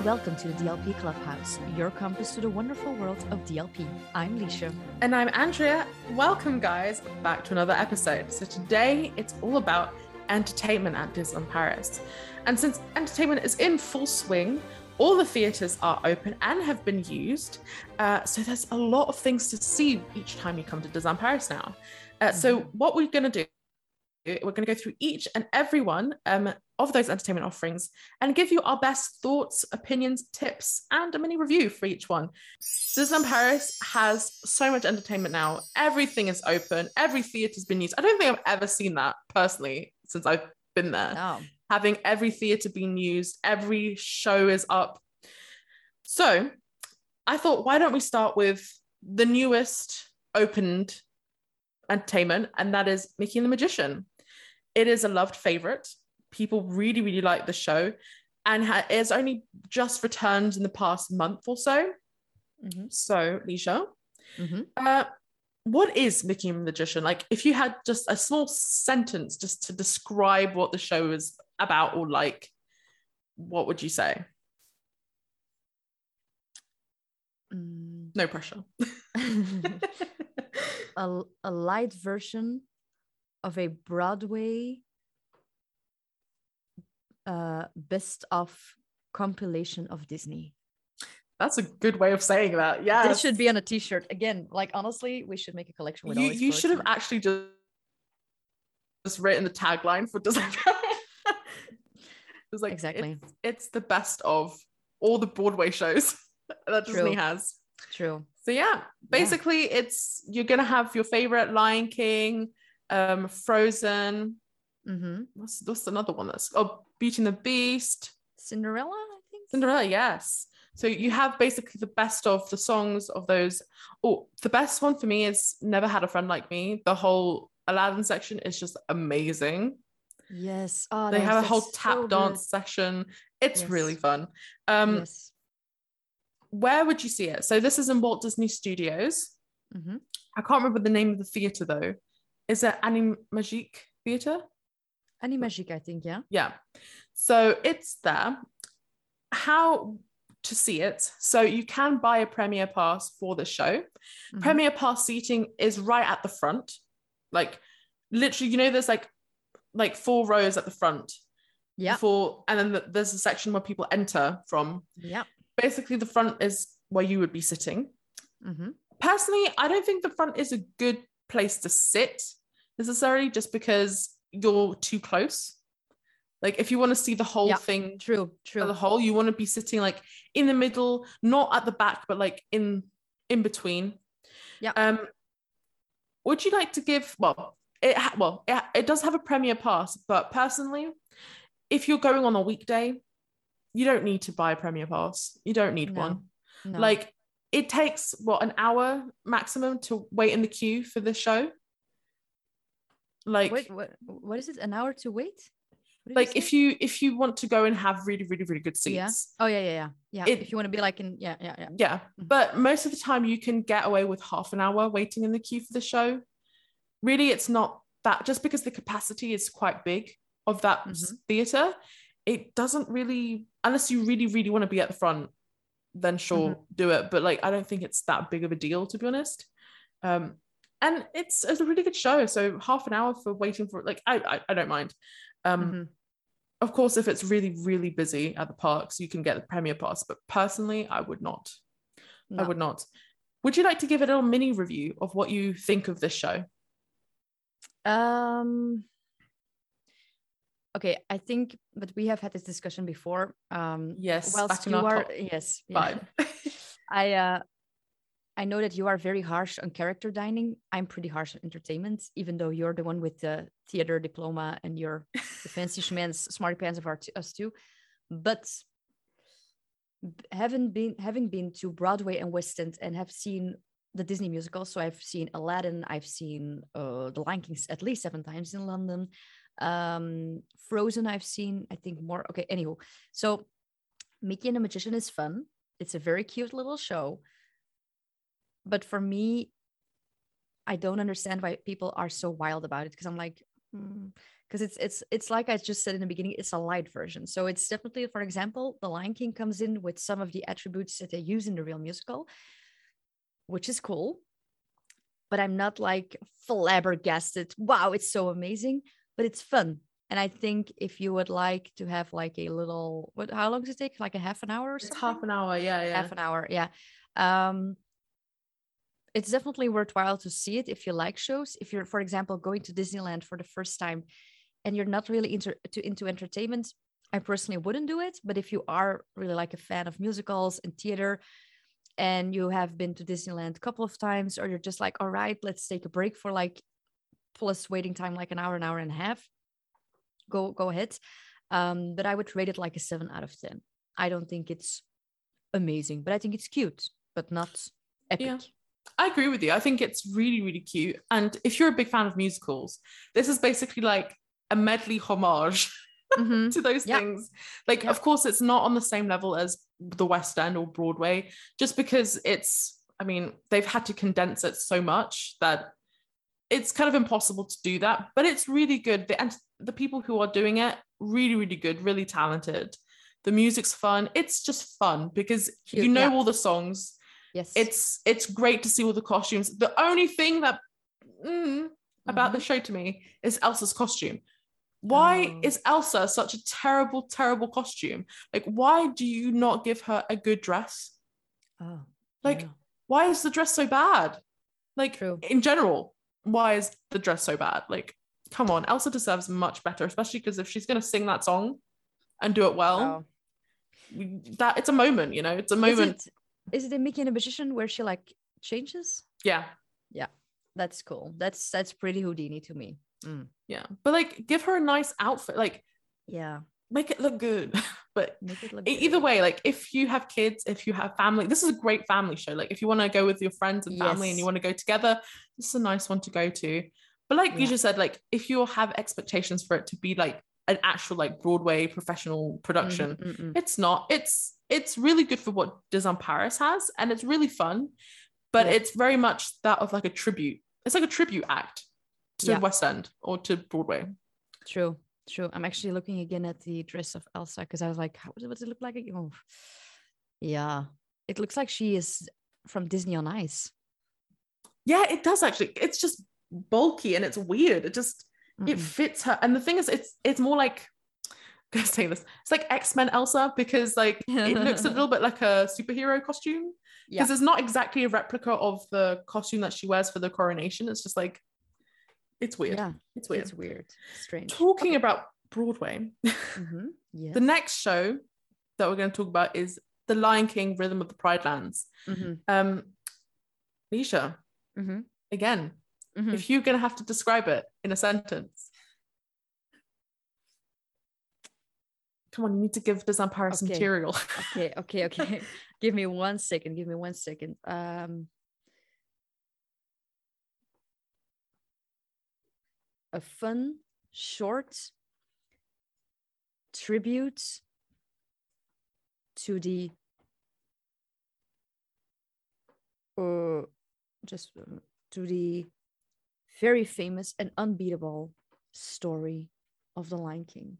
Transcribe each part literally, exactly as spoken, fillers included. and welcome to the D L P Clubhouse, your compass to the wonderful world of D L P. I'm Liesje. And I'm Andrea. Welcome, guys, back to another episode. So today it's all about entertainment at Disneyland Paris. And since entertainment is in full swing, all the theatres are open and have been used, uh, so there's a lot of things to see each time you come to Disneyland Paris now. Uh, so what we're going to do, we're going to go through each and every one um, of those entertainment offerings and give you our best thoughts, opinions, tips, and a mini review for each one. Disneyland Paris has so much entertainment now. Everything is open. Every theatre's been used. I don't think I've ever seen that personally since I've been there. No. Having every theatre being used, every show is up. So I thought, why don't we start with the newest opened entertainment, and that is Mickey and the Magician. It is a loved favourite. People really, really like the show, and ha- it's only just returned in the past month or so. Mm-hmm. So, Liesje, mm-hmm. uh, what is Mickey and the Magician? Like, if you had just a small sentence just to describe what the show is about or like, what would you say? Mm. No pressure. a, a light version of a Broadway uh, best of compilation of Disney. That's a good way of saying that. Yeah, this should be on a t-shirt again. Like, honestly, we should make a collection with you, all these you should have actually just, just written the tagline for Disney. It's like, exactly. It's, it's the best of all the Broadway shows that True. Disney has. True. So yeah, basically yeah. it's, you're going to have your favorite Lion King, um, Frozen. Mm-hmm. What's, what's another one that's, oh, Beauty and the Beast. Cinderella, I think. Cinderella, yes. So you have basically the best of the songs of those. Oh, the best one for me is Never Had a Friend Like Me. The whole Aladdin section is just amazing. Yes. Oh, they have a whole tap so dance good. Session. It's yes. really fun. Um, yes. Where would you see it? So this is in Walt Disney Studios. Mm-hmm. I can't remember the name of the theatre, though. Is it Animagique Theater? Animagique, I think, yeah. Yeah. So it's there. How to see it. So you can buy a premiere pass for the show. Mm-hmm. Premiere pass seating is right at the front. Like, literally, you know, there's like like four rows at the front. Yeah. Four, and then the, there's a section where people enter from. Yeah. Basically, the front is where you would be sitting. Mm-hmm. Personally, I don't think the front is a good place to sit necessarily, just because you're too close. Like, if you want to see the whole yeah, thing, true, true, the whole, you want to be sitting like in the middle, not at the back, but like in in between. Yeah. Um. Would you like to give? Well, it ha- well, it, it does have a premiere pass, but personally, if you're going on a weekday, you don't need to buy a premiere pass. You don't need no, one. No. Like, it takes what, an hour maximum to wait in the queue for the show. Like, wait, what? What is it? An hour to wait? Like, if you if you want to go and have really, really, really good seats. Yeah. Oh, yeah, yeah, yeah. Yeah. It, if you want to be like in, yeah, yeah, yeah. Yeah. Mm-hmm. But most of the time you can get away with half an hour waiting in the queue for the show. Really, it's not that, just because the capacity is quite big of that mm-hmm. theatre, it doesn't really, unless you really, really want to be at the front, then sure, mm-hmm. do it. But like, I don't think it's that big of a deal, to be honest. Um, and it's, it's a really good show. So half an hour for waiting for, like, I I, I don't mind. Um, mm-hmm. Of course, if it's really, really busy at the parks, you can get the premiere pass. But personally, I would not. No. I would not. Would you like to give a little mini review of what you think of this show? Um. Okay, I think, but we have had this discussion before. Um, yes, whilst you are, yes, yeah. I, uh, I know that you are very harsh on character dining. I'm pretty harsh on entertainment, even though you're the one with the theater diploma and you're the fancy schman's smarty pants of our t- us too. But having been having been to Broadway and West End and have seen the Disney musicals, so I've seen Aladdin, I've seen uh, The Lion King at least seven times in London. Um, Frozen, I've seen, I think more. Okay, anywho. So Mickey and the Magician is fun. It's a very cute little show. But for me, I don't understand why people are so wild about it. Because I'm like, mm, because it's it's it's like I just said in the beginning, it's a light version. So it's definitely, for example, The Lion King comes in with some of the attributes that they use in the real musical, which is cool. But I'm not like flabbergasted. Wow, it's so amazing, but it's fun. And I think if you would like to have like a little, what? How long does it take? Like a half an hour or something? It's half an hour, yeah, yeah. Half an hour, yeah. Um, it's definitely worthwhile to see it if you like shows. If you're, for example, going to Disneyland for the first time and you're not really inter- to, into entertainment, I personally wouldn't do it. But if you are really like a fan of musicals and theater and you have been to Disneyland a couple of times, or you're just like, all right, let's take a break for like plus waiting time, like an hour, an hour and a half. Go go ahead, um, but I would rate it like a seven out of ten. I don't think it's amazing, but I think it's cute, but not epic. Yeah, I agree with you. I think it's really, really cute. And if you're a big fan of musicals, this is basically like a medley homage mm-hmm. to those yeah. things. Like, yeah. of course, it's not on the same level as the West End or Broadway, just because it's, I mean, they've had to condense it so much that it's kind of impossible to do that, but it's really good. The ent- the people who are doing it, really, really good, really talented. The music's fun. It's just fun because Cute, you know yeah. all the songs. Yes. It's it's great to see all the costumes. The only thing that mm, about mm-hmm. the show to me is Elsa's costume. Why oh. is Elsa such a terrible, terrible costume? Like, why do you not give her a good dress? Oh, like, yeah. why is the dress so bad? Like, True. in general, why is the dress so bad? Like, come on, Elsa deserves much better, especially because if she's going to sing that song and do it well, wow. that it's a moment, you know, it's a moment. Is it, is it in Mickey and the Magician where she like changes? Yeah. Yeah. That's cool. That's, that's pretty Houdini to me. Mm. Yeah. But like, give her a nice outfit. Like, yeah, make it look good. But make it look either good. Way, like if you have kids, if you have family, this is a great family show. Like if you want to go with your friends and family yes. and you want to go together, this is a nice one to go to. But like yeah. you just said, like if you have expectations for it to be like an actual like Broadway professional production, mm-hmm, mm-hmm. it's not. It's it's really good for what Disneyland Paris has, and it's really fun. But yeah. it's very much that of like a tribute. It's like a tribute act to yeah. West End or to Broadway. True, true. I'm actually looking again at the dress of Elsa because I was like, how does it look like? Oh. Yeah, it looks like she is from Disney on Ice. Yeah, it does actually. It's just bulky and it's weird. It just mm-hmm. it fits her. And the thing is, it's it's more like, I'm gonna say this, it's like X-Men Elsa, because like it looks a little bit like a superhero costume, because yeah. it's not exactly a replica of the costume that she wears for the coronation. It's just like it's weird. Yeah, it's weird. It's weird. Strange. Talking okay. about Broadway, mm-hmm. yes. the next show that we're going to talk about is The Lion King: Rhythm of the Pride Lands. Mm-hmm. Um, Nisha, mm-hmm. again. Mm-hmm. If you're going to have to describe it in a sentence. Come on, you need to give Disneyland Paris okay. material. okay, okay, okay. Give me one second. Give me one second. Um, a fun, short tribute to the... Uh, just um, to the... very famous and unbeatable story of The Lion King.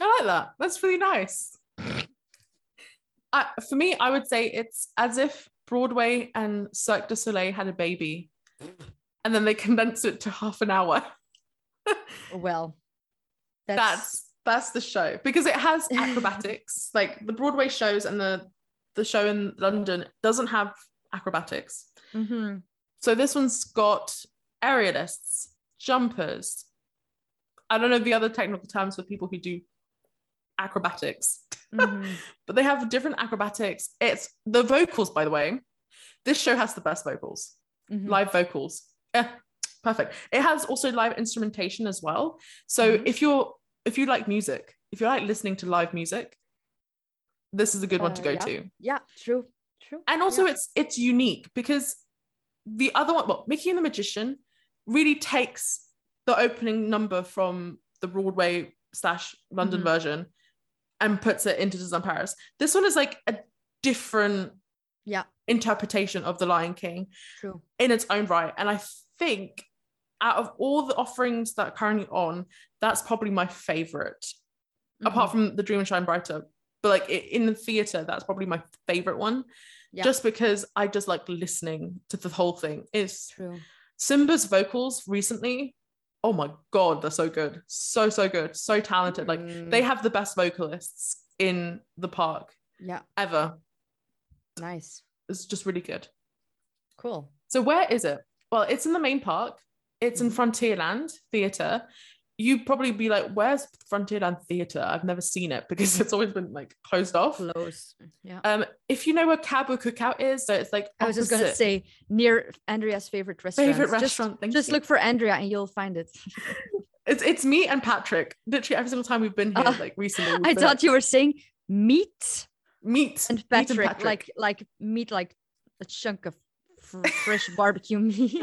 I like that. That's really nice. uh, for me, I would say it's as if Broadway and Cirque du Soleil had a baby and then they condensed it to half an hour. Well, that's... that's that's the show, because it has acrobatics. Like the Broadway shows and the, the show in London doesn't have acrobatics. Mm-hmm. So this one's got aerialists, jumpers. I don't know the other technical terms for people who do acrobatics, mm-hmm. but they have different acrobatics. It's the vocals, by the way. This show has the best vocals, mm-hmm. live vocals. Eh, perfect. It has also live instrumentation as well. So mm-hmm. if you're, if you like music, if you like listening to live music, this is a good uh, one to go yeah. to. Yeah, true, true. And also yeah. it's, it's unique because the other one, well, Mickey and the Magician really takes the opening number from the Broadway slash London mm-hmm. version and puts it into Disneyland Paris. This one is like a different yeah. interpretation of The Lion King True. in its own right. And I think out of all the offerings that are currently on, that's probably my favorite, mm-hmm. apart from the Dream and Shine Brighter. But like in the theater, that's probably my favorite one, yeah. just because I just like listening to the whole thing. It's true. Simba's vocals recently, oh my god, they're so good, so so good, so talented. Mm-hmm. Like they have the best vocalists in the park, yeah, ever. Nice. It's just really good. Cool. So where is it? Well, it's in the main park. It's in Frontierland Theater. You'd probably be like, where's Frontierland Theater? I've never seen it because it's always been like closed off. Close. Yeah. Um, if you know where Cabo Cookout is, so it's like opposite. I was just gonna say near Andrea's favorite restaurant. Favorite restaurant. Just, just look for Andrea and you'll find it. it's it's me and Patrick. Literally every single time we've been here, uh, like recently. I thought it. you were saying meat, meat and Patrick, meat and Patrick. like like meat, like a chunk of fr- fresh barbecue meat.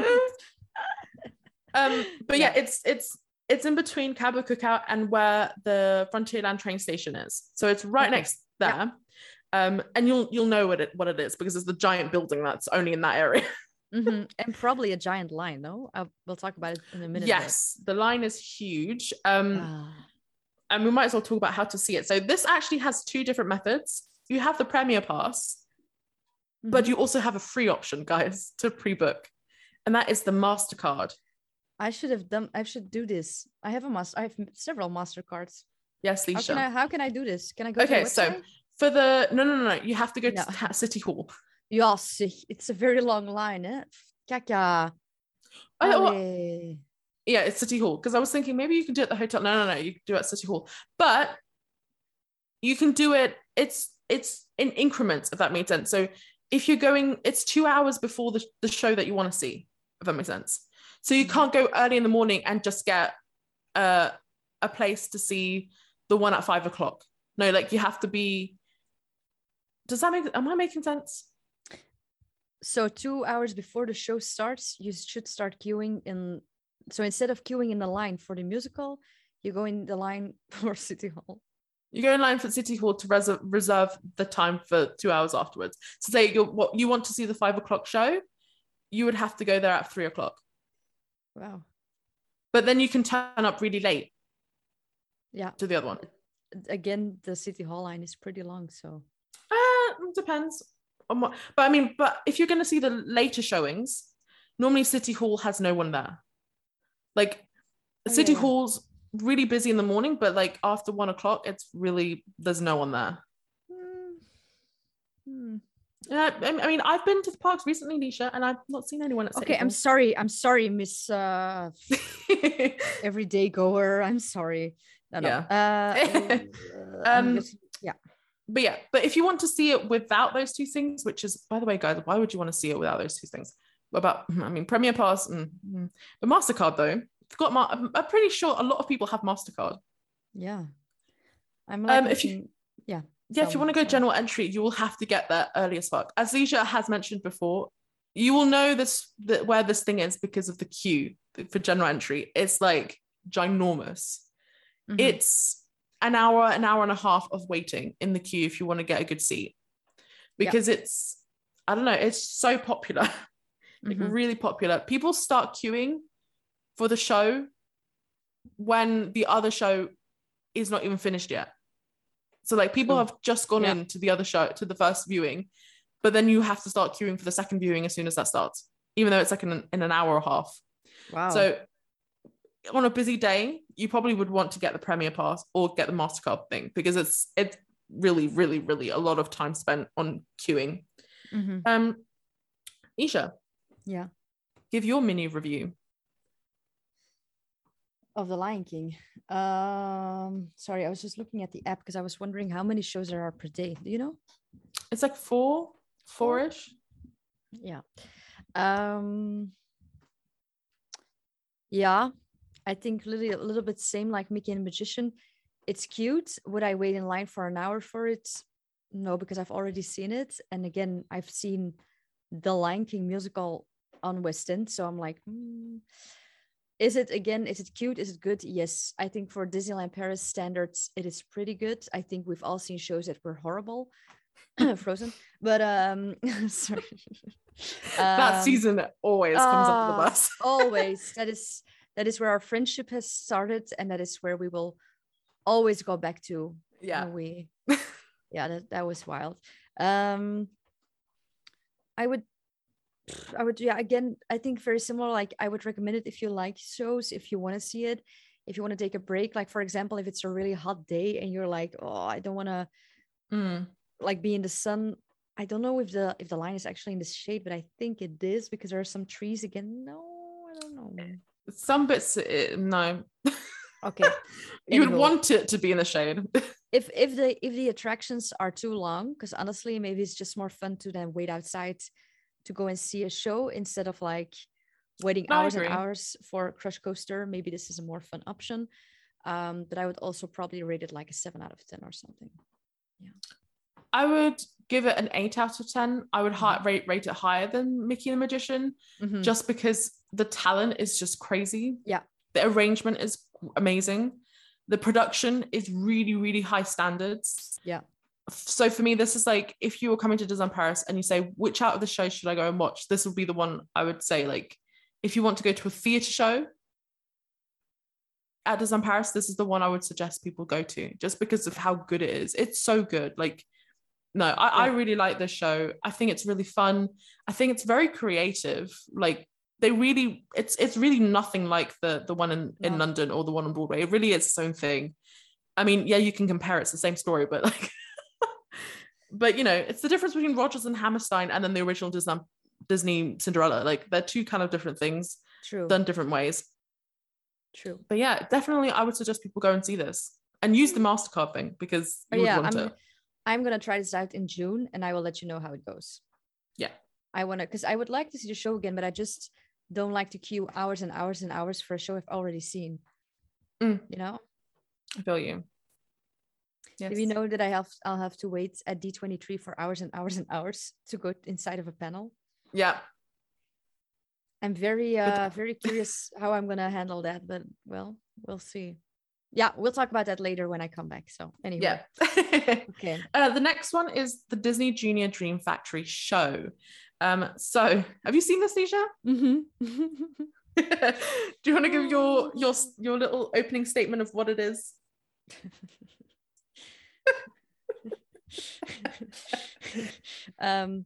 um, but yeah, yeah it's it's. It's in between Cabo Cookout and where the Frontierland train station is. So it's right okay. next there. Yeah. Um, and you'll you'll know what it what it is because it's the giant building that's only in that area. mm-hmm. And probably a giant line, though. I'll, we'll talk about it in a minute. Yes, though. The line is huge. Um, ah. And we might as well talk about how to see it. So this actually has two different methods. You have the Premier Pass, mm-hmm. but you also have a free option, guys, to pre-book. And that is the MasterCard. I should have done, I should do this. I have a master, I have several MasterCards. Yes, Liesje. How can I, how can I do this? Can I go okay, to the website? Okay, so for the, no, no, no, no, you have to go yeah. to City Hall. Yes, it's a very long line, eh? Kaka. Oh, well, yeah, it's City Hall. Because I was thinking maybe you can do it at the hotel. No, no, no, you can do it at City Hall. But you can do it, it's it's in increments, if that makes sense. So if you're going, it's two hours before the, the show that you want to see, if that makes sense. So you can't go early in the morning and just get uh, a place to see the one at five o'clock. No, like you have to be. Does that make? Am I making sense? So two hours before the show starts, you should start queuing in. So instead of queuing in the line for the musical, you go in the line for City Hall. You go in line for City Hall to reserve reserve the time for two hours afterwards. So say you what you want to see the five o'clock show, you would have to go there at three o'clock. Wow. But then you can turn up really late. Yeah. To the other one. Again, the City Hall line is pretty long, so. Uh, depends on what. But I mean, but if you're going to see the later showings, normally City Hall has no one there. Like, oh, City yeah. Hall's really busy in the morning, but like after one o'clock, it's really, there's no one there. Hmm. Yeah, I mean, I've been to the parks recently, Nisha, and I've not seen anyone at City Okay, Hall. I'm sorry. I'm sorry, Miss uh, Everyday Goer. I'm sorry. No, no. Yeah. Uh, um, just, yeah. But yeah, but if you want to see it without those two things, which is, by the way, guys, why would you want to see it without those two things? About, I mean, Premier Pass and mm-hmm. the MasterCard, though. I've got my, I'm pretty sure a lot of people have MasterCard. Yeah. I'm like, um, if you, yeah. Yeah, if you want to go general entry, you will have to get there early as fuck. As Liesje has mentioned before, you will know this that where this thing is because of the queue for general entry. It's like ginormous. Mm-hmm. It's an hour, an hour and a half of waiting in the queue if you want to get a good seat. Because yep. it's, I don't know, it's so popular. like mm-hmm. really popular. People start queuing for the show when the other show is not even finished yet. So like people oh. have just gone yeah. in to the other show, to the first viewing, but then you have to start queuing for the second viewing as soon as that starts, even though it's like in, in an hour and a half. Wow. So on a busy day, you probably would want to get the Premier Pass or get the MasterCard thing because it's, it's really, really, really a lot of time spent on queuing. Mm-hmm. Um, Liesje. Yeah. Give your mini review. Of the Lion King. Um, sorry, I was just looking at the app because I was wondering how many shows there are per day. Do you know? It's like four, four-ish. Yeah. Um, yeah, I think really a little bit same like Mickey and the Magician. It's cute. Would I wait in line for an hour for it? No, because I've already seen it. And again, I've seen the Lion King musical on West End. So I'm like, hmm. Is it again? Is it cute? Is it good? Yes, I think for Disneyland Paris standards, it is pretty good. I think we've all seen shows that were horrible, Frozen. But um, sorry. That um, season always comes uh, up with the bus. Always. That is that is where our friendship has started, and that is where we will always go back to. Yeah. We. Yeah, that, that was wild. Um, I would. I would, yeah, again, I think very similar. Like, I would recommend it if you like shows, if you want to see it, if you want to take a break. Like, for example, if it's a really hot day and you're like, oh, I don't want to mm. like be in the sun. I don't know if the if the line is actually in the shade, but I think it is because there are some trees again. No, I don't know. Some bits, uh, no. Okay. You anyway. Would want it to be in the shade. if if the if the attractions are too long, because honestly, maybe it's just more fun to then wait outside to go and see a show instead of like waiting no, hours and hours for Crush Coaster. Maybe this is a more fun option. Um, but I would also probably rate it like a seven out of ten or something. Yeah. I would give it an eight out of ten. I would heart rate, rate it higher than Mickey and the Magician, mm-hmm. just because the talent is just crazy. Yeah. The arrangement is amazing. The production is really, really high standards. Yeah. So for me, this is like, if you were coming to Disneyland Paris and you say, which out of the shows should I go and watch? This would be the one I would say, like, if you want to go to a theatre show at Disneyland Paris, this is the one I would suggest people go to just because of how good it is. It's so good. Like, no, I, yeah. I really like this show. I think it's really fun. I think it's very creative. Like, they really, it's it's really nothing like the, the one in, in no. London or the one on Broadway. It really is its own thing. I mean, yeah, you can compare. It's the same story, but like... But, you know, it's the difference between Rodgers and Hammerstein and then the original Disney, Disney Cinderella. Like, they're two kind of different things. True. Done different ways. True. But, yeah, definitely I would suggest people go and see this. And use the MasterCard thing because you oh, would yeah, want I'm, it. I'm going to try this out in June and I will let you know how it goes. Yeah. I want to, because I would like to see the show again, but I just don't like to queue hours and hours and hours for a show I've already seen. Mm. You know? I feel you. Yes. If you know that I have, I'll have to wait at D twenty-three for hours and hours and hours to go inside of a panel. Yeah. I'm very, uh, very curious how I'm going to handle that, but well, we'll see. Yeah. We'll talk about that later when I come back. So anyway. Yeah. Okay. Uh, the next one is the Disney Junior Dream Factory show. Um, so have you seen this, Nisha? Mm-hmm. Do you want to give your, your, your little opening statement of what it is? um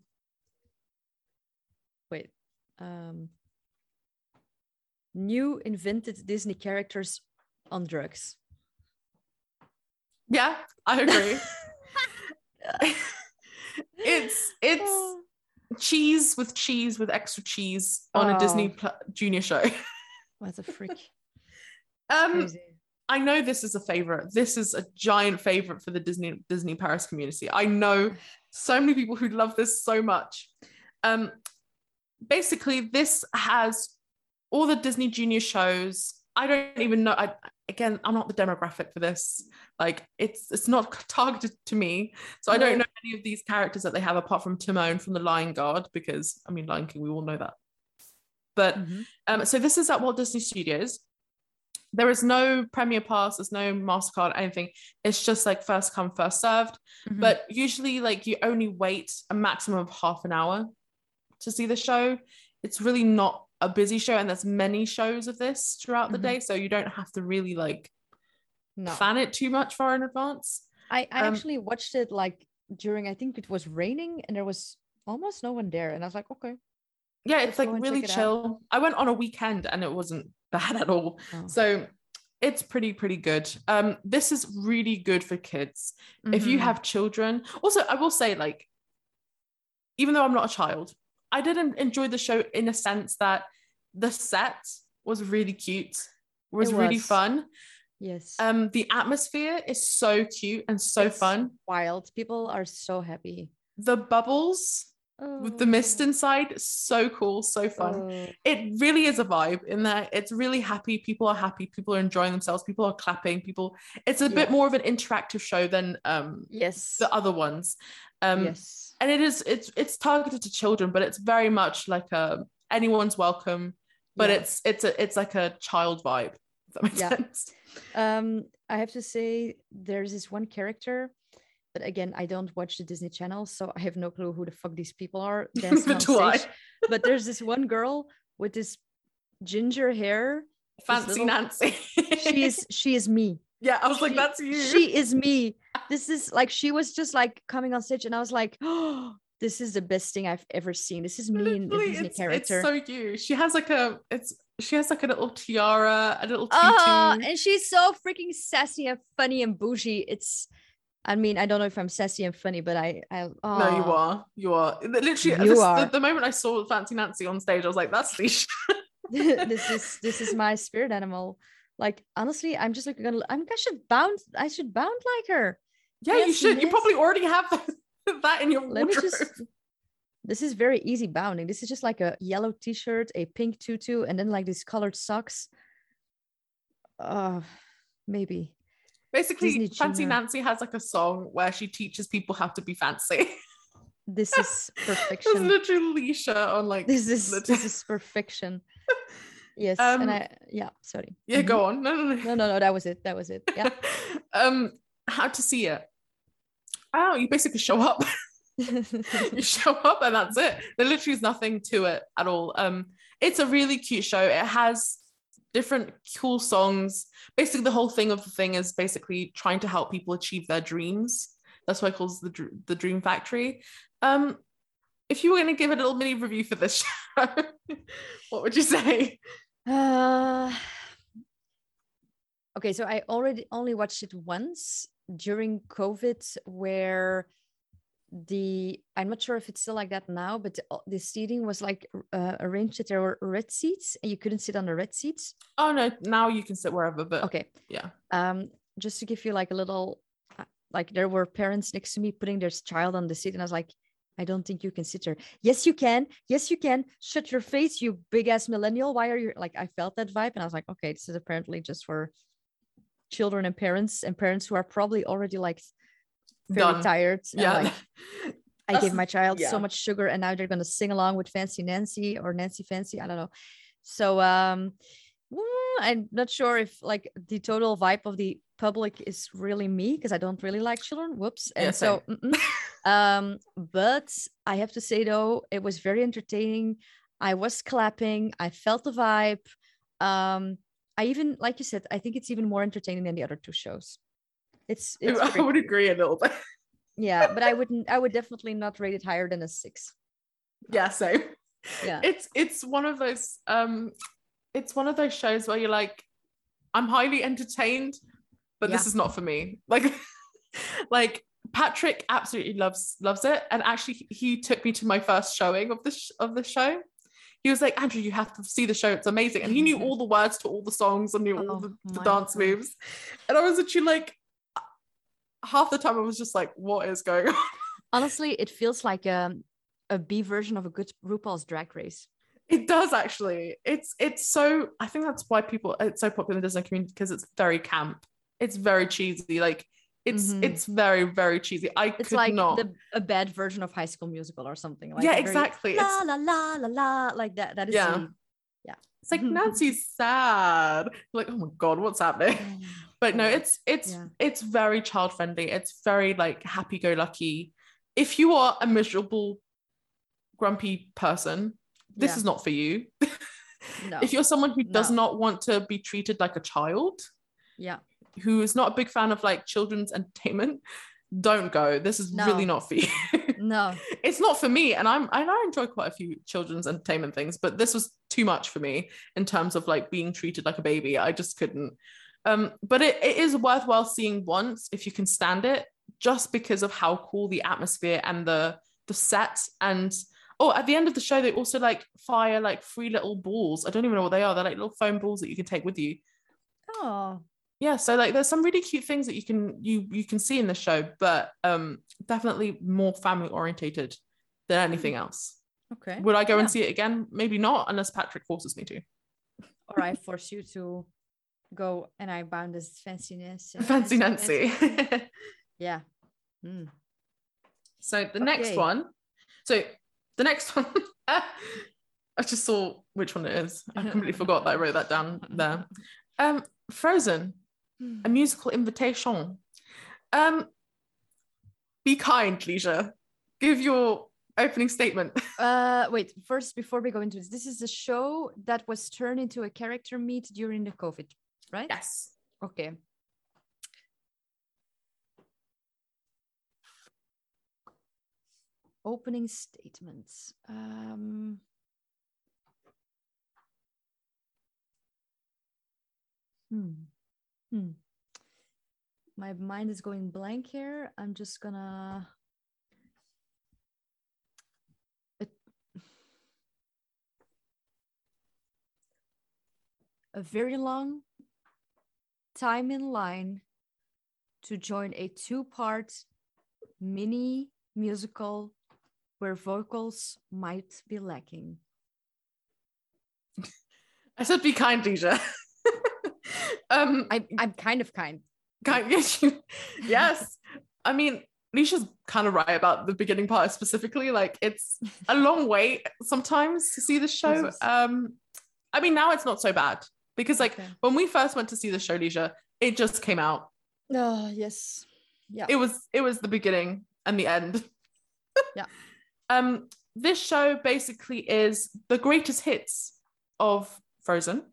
wait um new invented Disney characters on drugs. Yeah, I agree. it's it's oh. cheese with cheese with extra cheese on oh. a Disney pl- Junior show. What a freak. um Crazy. I know this is a favorite. This is a giant favorite for the Disney Disney Paris community. I know so many people who love this so much. Um, basically, this has all the Disney Junior shows. I don't even know. I, again, I'm not the demographic for this. Like, it's it's not targeted to me, so I don't know any of these characters that they have apart from Timon from the Lion Guard, because I mean, Lion King, we all know that. But mm-hmm. um, so this is at Walt Disney Studios. There is no Premier Pass, there's no MasterCard, anything. It's just like first come, first served. Mm-hmm. But usually like you only wait a maximum of half an hour to see the show. It's really not a busy show, and there's many shows of this throughout mm-hmm. the day. So you don't have to really like no. plan it too much far in advance. I, I um, actually watched it like during, I think it was raining and there was almost no one there. And I was like, okay. Yeah, it's Let's like really chill. Out. I went on a weekend and it wasn't bad at all. Oh. So it's pretty, pretty good. Um, this is really good for kids. Mm-hmm. If you have children. Also, I will say, like, even though I'm not a child, I didn't enjoy the show in a sense that the set was really cute, was, was. really fun. Yes. Um, the atmosphere is so cute and so it's fun. Wild. People are so happy. The bubbles. Oh. With the mist inside, so cool, so fun. Oh. It really is a vibe in there. It's really happy. People are happy. People are enjoying themselves. People are clapping. People. It's a yes. bit more of an interactive show than um yes the other ones. Um, yes, and it is. It's it's targeted to children, but it's very much like a anyone's welcome. But yeah. it's it's a it's like a child vibe. If that makes yeah. sense. Um, I have to say, there's this one character. But again, I don't watch the Disney Channel, so I have no clue who the fuck these people are dancing on stage. But there's this one girl with this ginger hair. Fancy Nancy. she is she is me. Yeah, I was she, like, that's you. She is me. This is like, she was just like coming on stage and I was like, oh, this is the best thing I've ever seen. This is me Literally, in the Disney it's, character. It's so you. She has like a, it's, she has like a little tiara, a little tutu. Oh, and she's so freaking sassy and funny and bougie. It's, I mean, I don't know if I'm sassy and funny, but I, I oh. No, you are. You are. Literally, you this, are. The, the moment I saw Fancy Nancy on stage, I was like, that's Liesje. this is this is my spirit animal. Like, honestly, I'm just looking at, I'm, I should bounce, I should bound like her. Yeah, yes, you should. You probably already have that, that in your Let wardrobe. Me just, this is very easy bounding. This is just like a yellow t-shirt, a pink tutu, and then like these colored socks. Uh, maybe. Basically, Disney Fancy Junior Nancy has like a song where she teaches people how to be fancy. This is perfection. It's literally Liesje on like... This is, this is perfection. Yes, um, and I... Yeah, sorry. Yeah, go on. No, no, no. No, no, no, that was it. That was it. Yeah. um, How to see it. Oh, you basically show up. You show up and that's it. There literally is nothing to it at all. Um, It's a really cute show. It has... different cool songs. Basically, the whole thing of the thing is basically trying to help people achieve their dreams. That's why it calls the the Dream Factory. Um, if you were going to give a little mini review for this show, what would you say? Uh, okay, so I already only watched it once during COVID, where the I'm not sure if it's still like that now, but the, the seating was like uh, arranged that there were red seats and you couldn't sit on the red seats. Oh no, now you can sit wherever, but okay. Yeah. Um, just to give you like a little, like there were parents next to me putting their child on the seat and I was like, I don't think you can sit there. Yes, you can. Yes, you can. Shut your face, you big ass millennial. Why are you like, I felt that vibe and I was like, okay, this is apparently just for children and parents and parents who are probably already like very Done. tired. Yeah. Like, I gave my child yeah. so much sugar and now they're going to sing along with Fancy Nancy or Nancy Fancy. I don't know. So um, I'm not sure if like the total vibe of the public is really me because I don't really like children. Whoops. And yeah, so, um, but I have to say though, it was very entertaining. I was clapping. I felt the vibe. Um, I even, like you said, I think it's even more entertaining than the other two shows. It's, it's I would great. agree a little bit. Yeah, but I wouldn't I would definitely not rate it higher than a six. Yeah, same. Yeah. It's it's one of those um it's one of those shows where you're like, I'm highly entertained, but yeah. this is not for me. Like like Patrick absolutely loves loves it. And actually he took me to my first showing of the sh- of the show. He was like, Andrew, you have to see the show. It's amazing. And he knew all the words to all the songs and knew oh, all the, the dance God. moves. And I was actually like, half the time I was just like, what is going on? Honestly, it feels like a, a B version of a good RuPaul's Drag Race. It does actually. It's it's so, I think that's why people, it's so popular in the Disney community because it's very camp. It's very cheesy. Like it's mm-hmm. it's very, very cheesy. I it's could like not. It's like a bad version of High School Musical or something. Like yeah, very, exactly. La, la, la, la, la, like that. That is yeah. Really, yeah. It's like, Nancy's sad. Like, oh my God, what's happening? Yeah. But no, it's it's yeah. it's very child friendly. It's very like happy go lucky. If you are a miserable, grumpy person, this yeah. is not for you. No. If you're someone who no. does not want to be treated like a child, yeah, who is not a big fan of like children's entertainment, don't go. This is no. really not for you. No, it's not for me. And I'm and I enjoy quite a few children's entertainment things, but this was too much for me in terms of like being treated like a baby. I just couldn't. Um, but it, it is worthwhile seeing once if you can stand it, just because of how cool the atmosphere and the the set and oh, at the end of the show they also like fire like three little balls. I don't even know what they are. They're like little foam balls that you can take with you. Oh, yeah. So like, there's some really cute things that you can you you can see in the show, but um, definitely more family orientated than anything else. Okay. Would I go yeah. and see it again? Maybe not, unless Patrick forces me to. Or I force you to. Go and I bound this fanciness. Fancy Nancy. Fancy. Yeah. Mm. So the okay. next one. So the next one. I just saw which one it is. I completely forgot that I wrote that down there. Um, Frozen, a musical invitation. Um, Be kind, Liesje. Give your opening statement. Uh, wait, first, before we go into this, this is a show that was turned into a character meet during the COVID, right? Yes. Okay. Opening statements. Um... Hmm. Hmm. My mind is going blank here. I'm just gonna. A, a very long time in line to join a two-part mini musical where vocals might be lacking. I said be kind, Liesje. um, I'm, I'm kind of kind. Kind get you. Yes. I mean, Nisha's kind of right about the beginning part specifically. Like, it's a long wait sometimes to see the show. Um, I mean, now it's not so bad because, like, okay. when we first went to see the show, Liesje, it just came out. Oh, yes. Yeah. It was, it was the beginning and the end. yeah. Um, this show basically is the greatest hits of Frozen.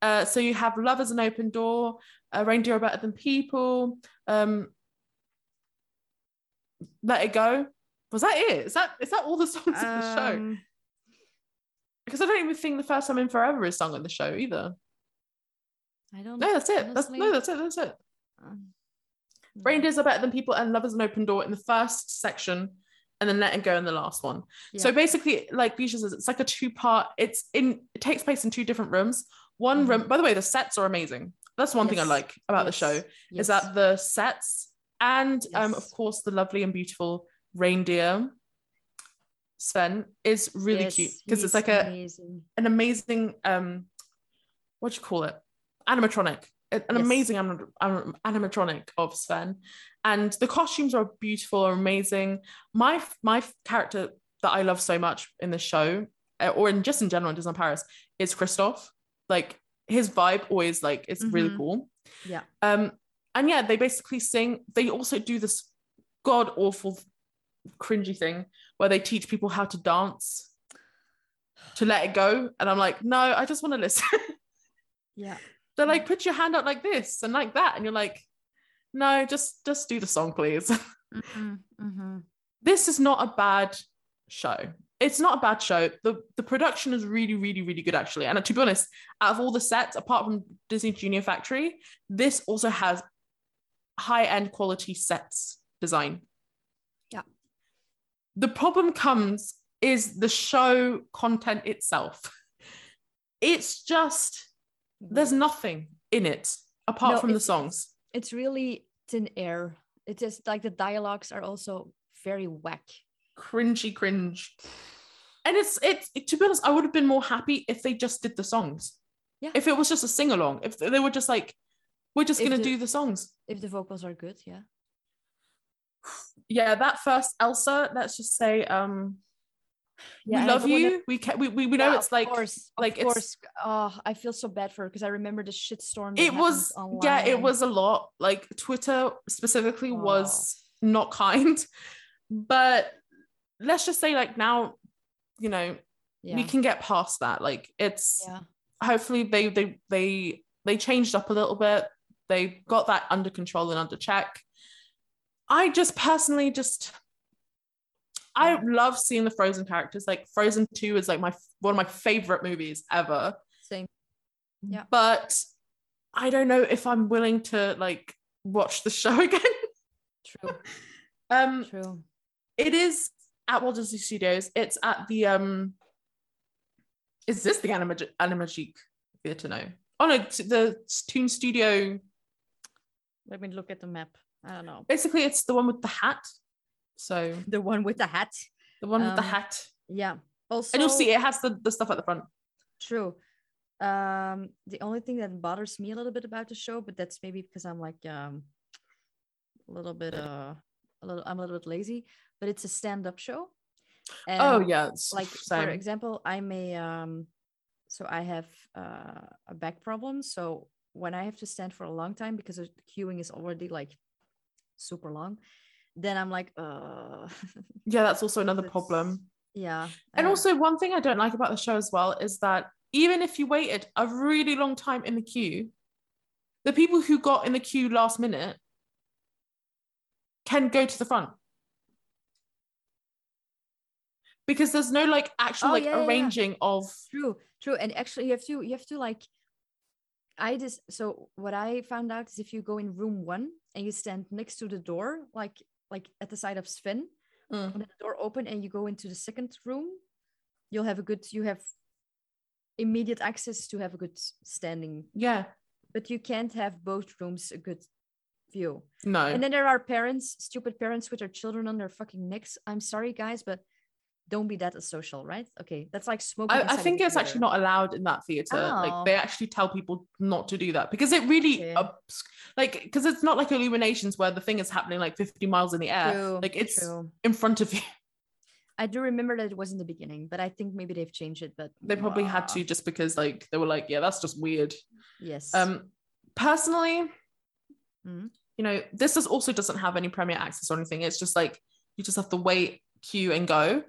Uh, so you have Love Is an Open Door, uh, Reindeer Are Better Than People, um, Let It Go. Was that it? Is that is that all the songs um, in the show? Because I don't even think The First Time in Forever is sung in the show either. I don't know. No, that's it. That's, no, that's it. That's it. Um, no. Reindeers Are Better Than People and Love Is an Open Door in the first section, and then Let It Go in the last one. Yeah. So basically, like Liesje says, it's like a two-part. It's in. It takes place in two different rooms. One room, by the way, the sets are amazing. That's one yes. thing I like about yes. the show yes. is that the sets and, yes. um, of course, the lovely and beautiful reindeer Sven is really yes. cute because it's like a amazing. an amazing um, what do you call it? Animatronic, an yes. amazing anim- anim- animatronic of Sven, and the costumes are beautiful, are amazing. My my character that I love so much in the show, or in just in general in Disneyland Paris, is Kristoff. Like, his vibe always, like, it's mm-hmm. really cool. Yeah. Um, and yeah, they basically sing. They also do this god-awful, cringy thing where they teach people how to dance to Let It Go. And I'm like, no, I just want to listen. yeah. They're like, put your hand out like this and like that. And you're like, no, just, just do the song, please. mm-hmm. Mm-hmm. This is not a bad show. It's not a bad show. The the production is really, really, really good, actually. And to be honest, out of all the sets, apart from Disney Junior Factory, this also has high-end quality sets design. Yeah. The problem comes is the show content itself. It's just, there's nothing in it apart no, from the songs. It's really thin air. It's just like the dialogues are also very whack. Cringy cringe. And it's it's it, to be honest, I would have been more happy if they just did the songs. Yeah. If it was just a sing-along, if they were just like, we're just if gonna the, do the songs. If the vocals are good, yeah. Yeah, that first Elsa, let's just say um yeah, we love you. Wanna... We can we we, we yeah, know it's like course, like of it's course. Oh, I feel so bad for her because I remember the shitstorm. It was online. yeah, it was a lot. Like Twitter specifically oh. was not kind, but let's just say, like, now, you know, yeah. we can get past that. Like, it's yeah. hopefully they they they they changed up a little bit. They got that under control and under check. I just personally just yeah. I love seeing the Frozen characters. Like Frozen two is like my one of my favorite movies ever. Same. Yeah. But I don't know if I'm willing to like watch the show again. True. um. True. It is. At Walt Disney Studios. It's at the um is this the Animag- Animagique Theater? No. Oh no, the Toon Studio. Let me look at the map. I don't know. Basically it's the one with the hat. So the one with the hat. The one um, with the hat. Yeah. Also, and you'll see it has the, the stuff at the front. True. Um the only thing that bothers me a little bit about the show, but that's maybe because I'm like um a little bit uh a little I'm a little bit lazy. But it's a stand-up show. And oh yeah, like same. For example, I'm a um, so I have uh, a back problem. So when I have to stand for a long time because the queuing is already like super long, then I'm like, uh yeah, that's also another it's, problem. Yeah. And uh, also one thing I don't like about the show as well is that even if you waited a really long time in the queue, the people who got in the queue last minute can go to the front. Because there's no like actual oh, like yeah, arranging yeah. of true, true. And actually you have to you have to like I just so what I found out is if you go in room one and you stand next to the door, like like at the side of Sven, mm. when the door open and you go into the second room, you'll have a good you have immediate access to have a good standing. Yeah. But you can't have both rooms a good view. No. And then there are parents, stupid parents with their children on their fucking necks. I'm sorry guys, but don't be that asocial, right? Okay, that's like smoking. I, I think it's theater. Actually not allowed in that theater. Oh. Like they actually tell people not to do that because it really, okay. obs- like, because it's not like Illuminations where the thing is happening like fifty miles in the air. True. Like it's True. in front of you. I do remember that it was in the beginning, but I think maybe they've changed it. But they probably wow. had to just because like they were like, yeah, that's just weird. Yes. Um, personally, mm-hmm. you know, this is also doesn't have any premiere access or anything. It's just like you just have to wait, queue, and go.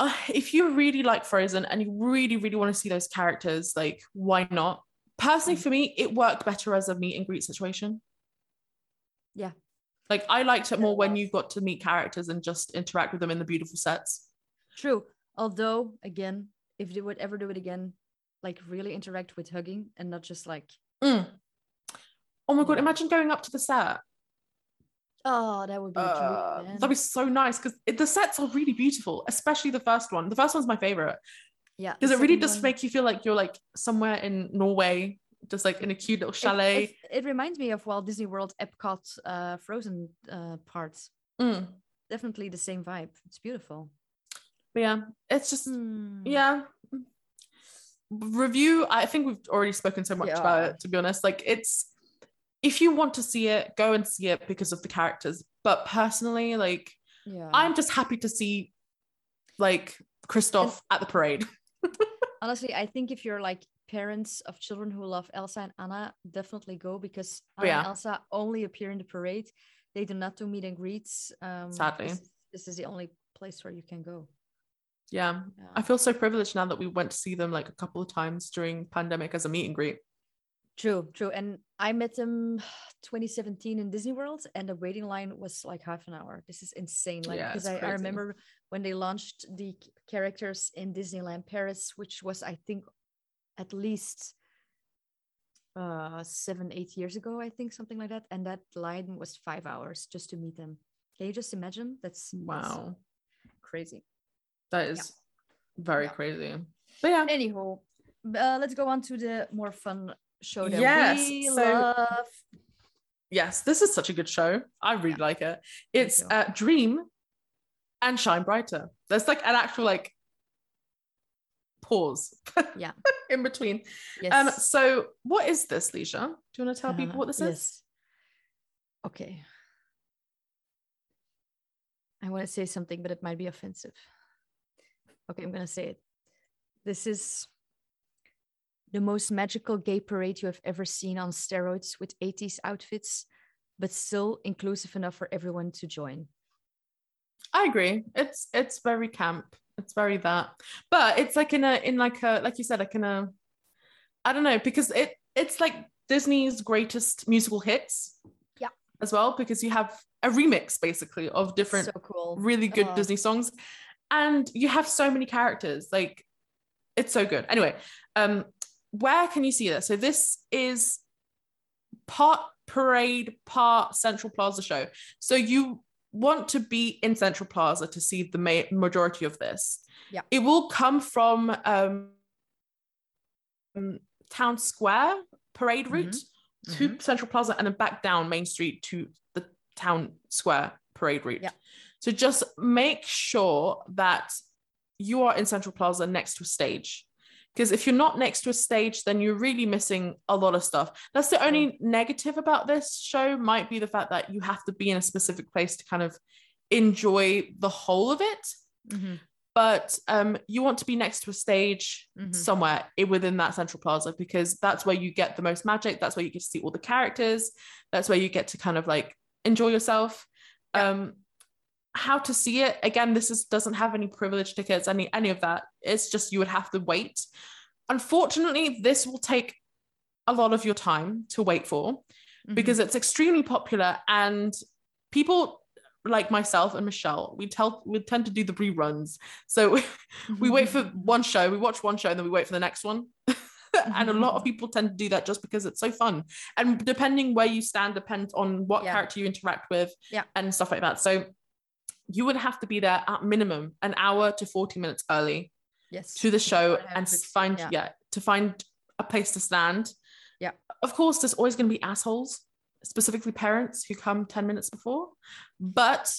Uh, if you really like Frozen and you really, really want to see those characters, like, why not? Personally, for me, it worked better as a meet and greet situation. Yeah. Like, I liked it more when you got to meet characters and just interact with them in the beautiful sets. True. Although, again, if they would ever do it again, like, really interact with hugging and not just, like... Mm. Oh, my yeah. God, imagine going up to the set. Oh, that would be uh, cute, that'd be so nice because the sets are really beautiful, especially the first one. The first one's my favorite. Yeah, because it really does one. make you feel like you're like somewhere in Norway, just like in a cute little chalet. It, it, it reminds me of Walt Disney World, Epcot, uh, Frozen uh, parts. Mm. Definitely the same vibe. It's beautiful. But yeah, it's just mm. yeah. Review. I think we've already spoken so much yeah. about it. To be honest, like it's. If you want to see it, go and see it because of the characters. But personally, like, yeah. I'm just happy to see, like, Kristoff at the parade. Honestly, I think if you're, like, parents of children who love Elsa and Anna, definitely go because Anna yeah. and Elsa only appear in the parade. They do not do meet and greets. Um, Sadly. This, this is the only place where you can go. Yeah. yeah. I feel so privileged now that we went to see them, like, a couple of times during pandemic as a meet and greet. True, true. And I met them twenty seventeen in Disney World and the waiting line was like half an hour. This is insane. Like, because yeah, I, I remember when they launched the characters in Disneyland Paris, which was, I think, at least uh, seven, eight years ago, I think, something like that. And that line was five hours just to meet them. Can you just imagine? That's, wow. that's crazy. That is yeah. very yeah. crazy. But yeah. Anyhow, uh, let's go on to the more fun show that yes we so, love. Yes, this is such a good show. I really yeah. like it. It's uh Dream and Shine Brighter. There's like an actual like pause yeah in between. Yes. Um so what is this, Liesje? Do you want to tell uh, people what this yes. is? Okay, I want to say something but it might be offensive. Okay, I'm gonna say it. This is the most magical gay parade you have ever seen on steroids with eighties outfits, but still inclusive enough for everyone to join. I agree. It's it's very camp. It's very that. But it's like in a in like a like you said, like in a I don't know, because it it's like Disney's greatest musical hits. Yeah. As well, because you have a remix basically of different so cool. really good uh-huh. Disney songs. And you have so many characters. Like it's so good. Anyway, um where can you see this? So this is part parade, part Central Plaza show. So you want to be in Central Plaza to see the ma- majority of this. Yeah. It will come from um, um, Town Square parade route mm-hmm. to mm-hmm. Central Plaza and then back down Main Street to the Town Square parade route. Yeah. So just make sure that you are in Central Plaza next to a stage. Because if you're not next to a stage, then you're really missing a lot of stuff. That's the only negative about this show might be the fact that you have to be in a specific place to kind of enjoy the whole of it. Mm-hmm. But um, you want to be next to a stage mm-hmm. somewhere within that Central Plaza, because that's where you get the most magic. That's where you get to see all the characters. That's where you get to kind of like enjoy yourself. Yeah. Um, how to see it again? This is doesn't have any privilege tickets, any any of that. It's just you would have to wait. Unfortunately, this will take a lot of your time to wait for, mm-hmm. because it's extremely popular, and people like myself and Michelle, we tell we tend to do the reruns. So mm-hmm. we wait for one show, we watch one show, and then we wait for the next one. Mm-hmm. And a lot of people tend to do that just because it's so fun. And depending where you stand depends on what yeah. character you interact with yeah. and stuff like that. So you would have to be there at minimum an hour to forty minutes early yes. to the show yeah, and find yeah. yeah to find a place to stand. Yeah. Of course, there's always going to be assholes, specifically parents who come ten minutes before, but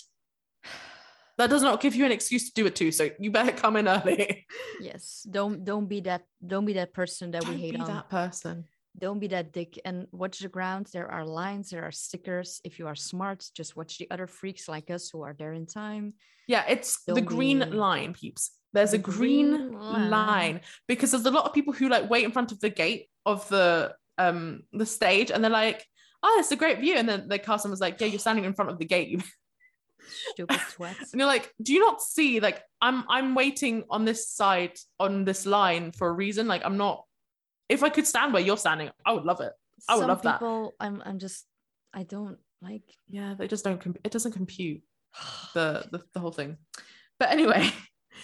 that does not give you an excuse to do it too. So you better come in early. Yes. Don't, don't be that, don't be that person that don't we hate be on. That person. Don't be that dick and watch the ground. There are lines, there are stickers. If you are smart, just watch the other freaks like us who are there in time. Yeah. It's don't the green be... line peeps. There's the a green, green line. line because there's a lot of people who like wait in front of the gate of the, um, the stage. And they're like, oh, it's a great view. And then the cast was like, yeah, you're standing in front of the gate. Stupid twats. And you're like, do you not see, like, I'm I'm waiting on this side, on this line for a reason. Like, I'm not, if I could stand where you're standing, I would love it. I would Some love people, that. I'm I'm just, I don't like. Yeah, they just don't, it doesn't compute the, the, the whole thing. But anyway,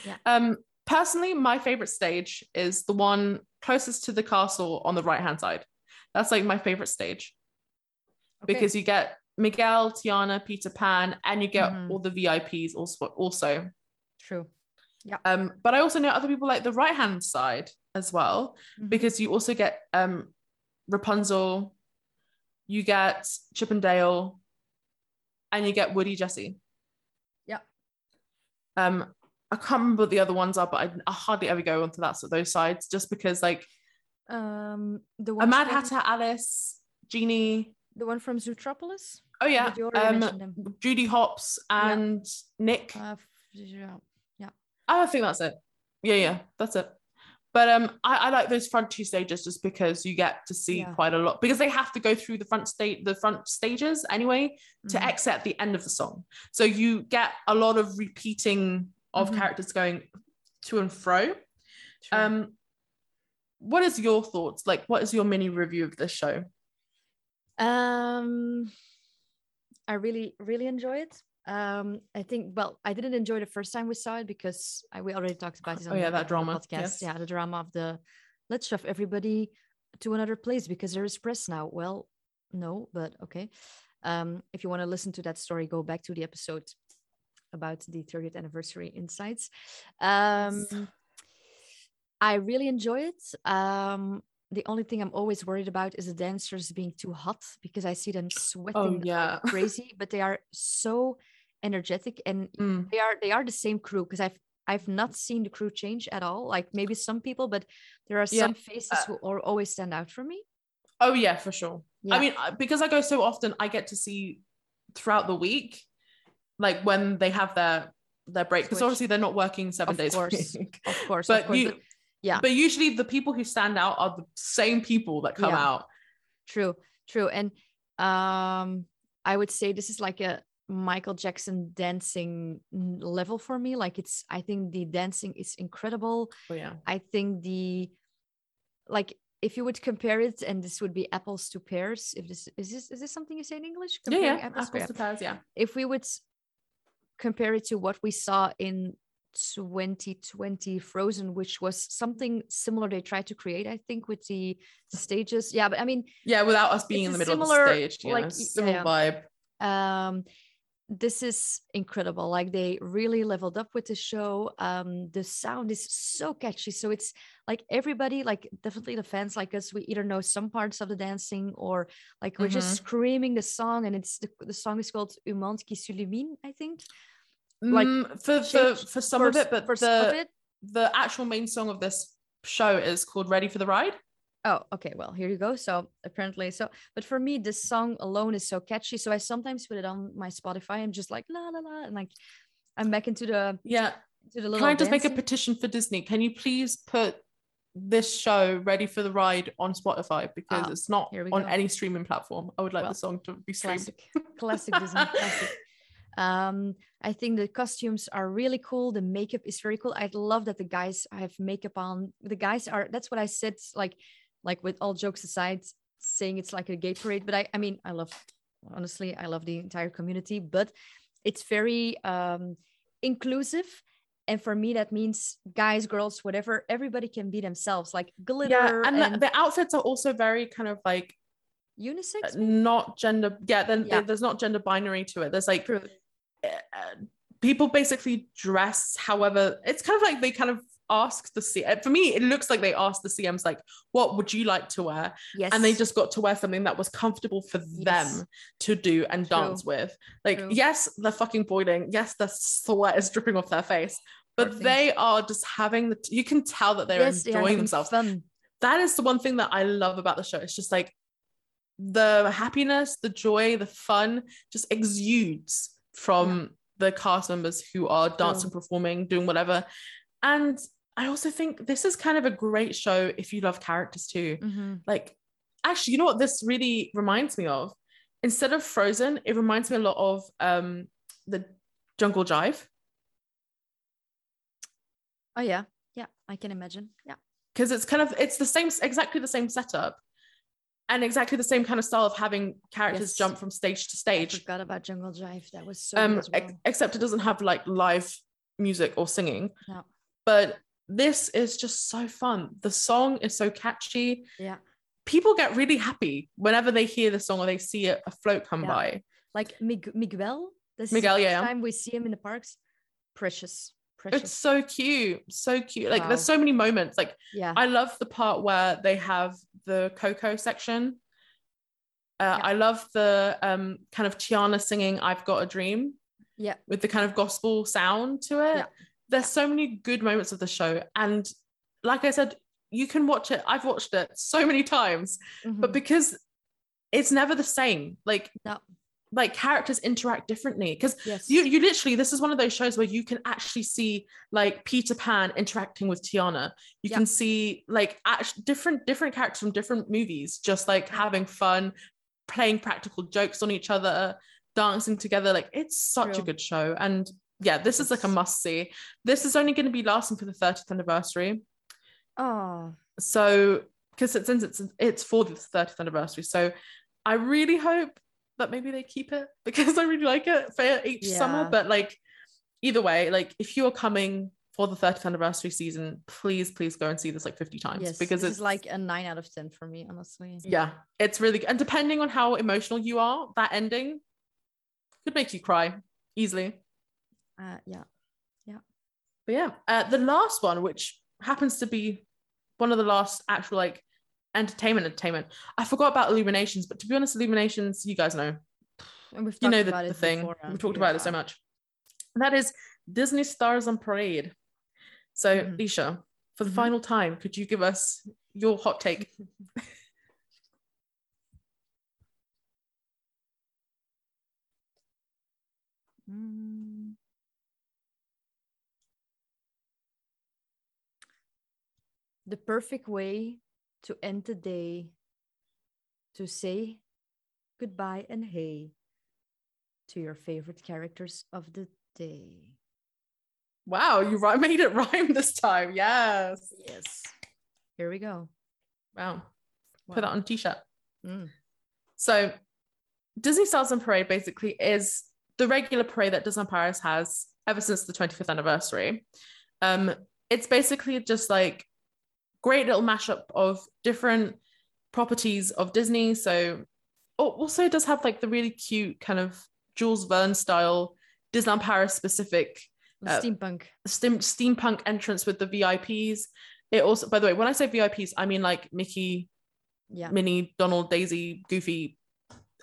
yeah. um, personally, my favorite stage is the one closest to the castle on the right-hand side. That's like my favorite stage. Okay. Because you get Miguel, Tiana, Peter Pan, and you get mm-hmm. all the V I Ps also, also. True. Yeah. Um, but I also know other people like the right-hand side as well, mm-hmm. because you also get um, Rapunzel, you get Chip and Dale, and you get Woody Jessie. Yeah. Um, I can't remember what the other ones are, but I, I hardly ever go onto that, so those sides, just because, like, um, the one a Mad Hatter, Alice, Genie... The one from Zootropolis? Oh, yeah. Um, Judy Hopps and yeah. Nick. Uh, yeah. yeah. I think that's it. Yeah, yeah, that's it. But um, I, I like those front two stages just because you get to see yeah. quite a lot. Because they have to go through the front state, the front stages anyway, mm-hmm. to exit at the end of the song. So you get a lot of repeating of mm-hmm. characters going to and fro. True. Um, what is your thoughts? Like, what is your mini review of this show? um I really really enjoy it. um I think well I didn't enjoy the first time we saw it because I, we already talked about this on oh yeah the, that drama podcast yes. yeah the drama of the let's shove everybody to another place because there is press now. Well, no, but okay. Um if you want to listen to that story, go back to the episode about the thirtieth anniversary insights. um yes. I really enjoy it. um The only thing I'm always worried about is the dancers being too hot because I see them sweating oh, yeah. crazy, but they are so energetic and mm. they are they are the same crew because I've I've not seen the crew change at all. Like maybe some people, but there are yeah. some faces uh, who are, always stand out for me. Oh yeah, for sure. Yeah. I mean, because I go so often, I get to see throughout the week, like when they have their their break, because obviously they're not working seven of days a week. Of course, but of course. You, but- Yeah. But usually the people who stand out are the same people that come yeah. out. True, true. And um, I would say this is like a Michael Jackson dancing level for me. Like it's, I think the dancing is incredible. Oh, yeah. I think the, like if you would compare it, and this would be apples to pears. If this, is this, is this something you say in English? Comparing yeah, yeah. Apples, apples to pears, yeah. If we would compare it to what we saw in twenty twenty Frozen, which was something similar they tried to create, I think, with the stages. Yeah, but I mean, yeah, without us being in the middle similar, of the stage, yeah, like, similar yeah. vibe. Um, this is incredible. Like they really leveled up with the show. Um, the sound is so catchy. So it's like everybody, like definitely the fans like us, we either know some parts of the dancing or like we're mm-hmm. just screaming the song. And it's the, the song is called "Un monde qui s'illumine," I think. Like mm, for, for for some for, of it, but the, it? the actual main song of this show is called "Ready for the Ride." Oh, okay. Well, here you go. So apparently, so but for me, this song alone is so catchy. So I sometimes put it on my Spotify and just like la la la, and like I'm back into the yeah. To the little Can I just dancing. Make a petition for Disney? Can you please put this show "Ready for the Ride" on Spotify because oh, it's not on go. any streaming platform? I would like well, the song to be streamed. Classic, classic Disney. Classic. Um, I think the costumes are really cool. The makeup is very cool. I love that the guys have makeup on. The guys are, that's what I said, like, like with all jokes aside, saying it's like a gay parade. But I, I mean, I love, honestly, I love the entire community, but it's very um, inclusive. And for me, that means guys, girls, whatever, everybody can be themselves, like glitter. Yeah, and, and- the outfits are also very kind of like, unisex, maybe? Not gender. Yeah, then yeah. There's not gender binary to it. There's like uh, people basically dress however. It's kind of like they kind of ask the C. For me, it looks like they asked the C Ms like, "What would you like to wear?" Yes, and they just got to wear something that was comfortable for yes. them to do and True. Dance with. Like, True. Yes, they're fucking boiling. Yes, their sweat is dripping off their face, but Perfect. They are just having the. T- you can tell that they're yes, enjoying yeah, themselves. Fun. That is the one thing that I love about the show. It's just like. The happiness, the joy, the fun just exudes from yeah. the cast members who are dancing, oh. performing, doing whatever. And I also think this is kind of a great show if you love characters too. Mm-hmm. Like, actually, you know what this really reminds me of? Instead of Frozen, it reminds me a lot of um, the Jungle Jive. Oh, yeah. Yeah, I can imagine. Yeah. Because it's kind of, it's the same, exactly the same setup. And exactly the same kind of style of having characters yes. jump from stage to stage. I forgot about Jungle Jive. That was so um, well. ex- Except it doesn't have like live music or singing. No. But this is just so fun. The song is so catchy. Yeah. People get really happy whenever they hear the song or they see a, a float come yeah. by. Like Mig- Miguel. This Miguel, is the first yeah. time we see him in the parks. Precious. Precious. It's so cute. So cute. Like wow. there's so many moments. Like yeah. I love the part where they have the Coco section. Uh, yeah. I love the um, kind of Tiana singing I've Got a Dream. Yeah. With the kind of gospel sound to it. Yeah. There's so many good moments of the show. And like I said, you can watch it. I've watched it so many times, mm-hmm. but because it's never the same. Like no. like characters interact differently because yes. you you literally, this is one of those shows where you can actually see like Peter Pan interacting with Tiana. You yep. can see like act- different different characters from different movies, just like having fun, playing practical jokes on each other, dancing together. Like it's such True. A good show. And yeah, this is like a must see. This is only going to be lasting for the thirtieth anniversary. Oh, so because it, since it's it's for the thirtieth anniversary, so I really hope that maybe they keep it because I really like it for each yeah. summer. But like either way, like if you are coming for the thirtieth anniversary season, please please go and see this like fifty times yes, because it's like a nine out of ten for me, honestly. Yeah, it's really good. And depending on how emotional you are, that ending could make you cry easily. Uh yeah yeah but yeah uh, the last one, which happens to be one of the last actual like entertainment entertainment I forgot about Illuminations, but to be honest, Illuminations, you guys know, and we've you know the, the thing before, um, we've talked yeah. about it so much. That is Disney Stars on Parade. So mm. Liesje, for the mm. final time, could you give us your hot take? mm. The perfect way to end the day, to say goodbye and hey to your favorite characters of the day. Wow, you made it rhyme this time. Yes. Yes. Here we go. Wow. wow. Put that on a t-shirt. Mm. So Disney Stars on Parade basically is the regular parade that Disneyland Paris has ever since the twenty-fifth anniversary. Um, it's basically just like great little mashup of different properties of Disney. So oh, also it does have like the really cute kind of Jules Verne style Disneyland Paris specific uh, steampunk steam, steampunk entrance with the V I Ps. It also, by the way, when I say V I Ps, I mean like Mickey, yeah. Minnie, Donald, Daisy, Goofy,